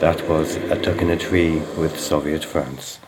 That was a tuck in a tree with Soviet France.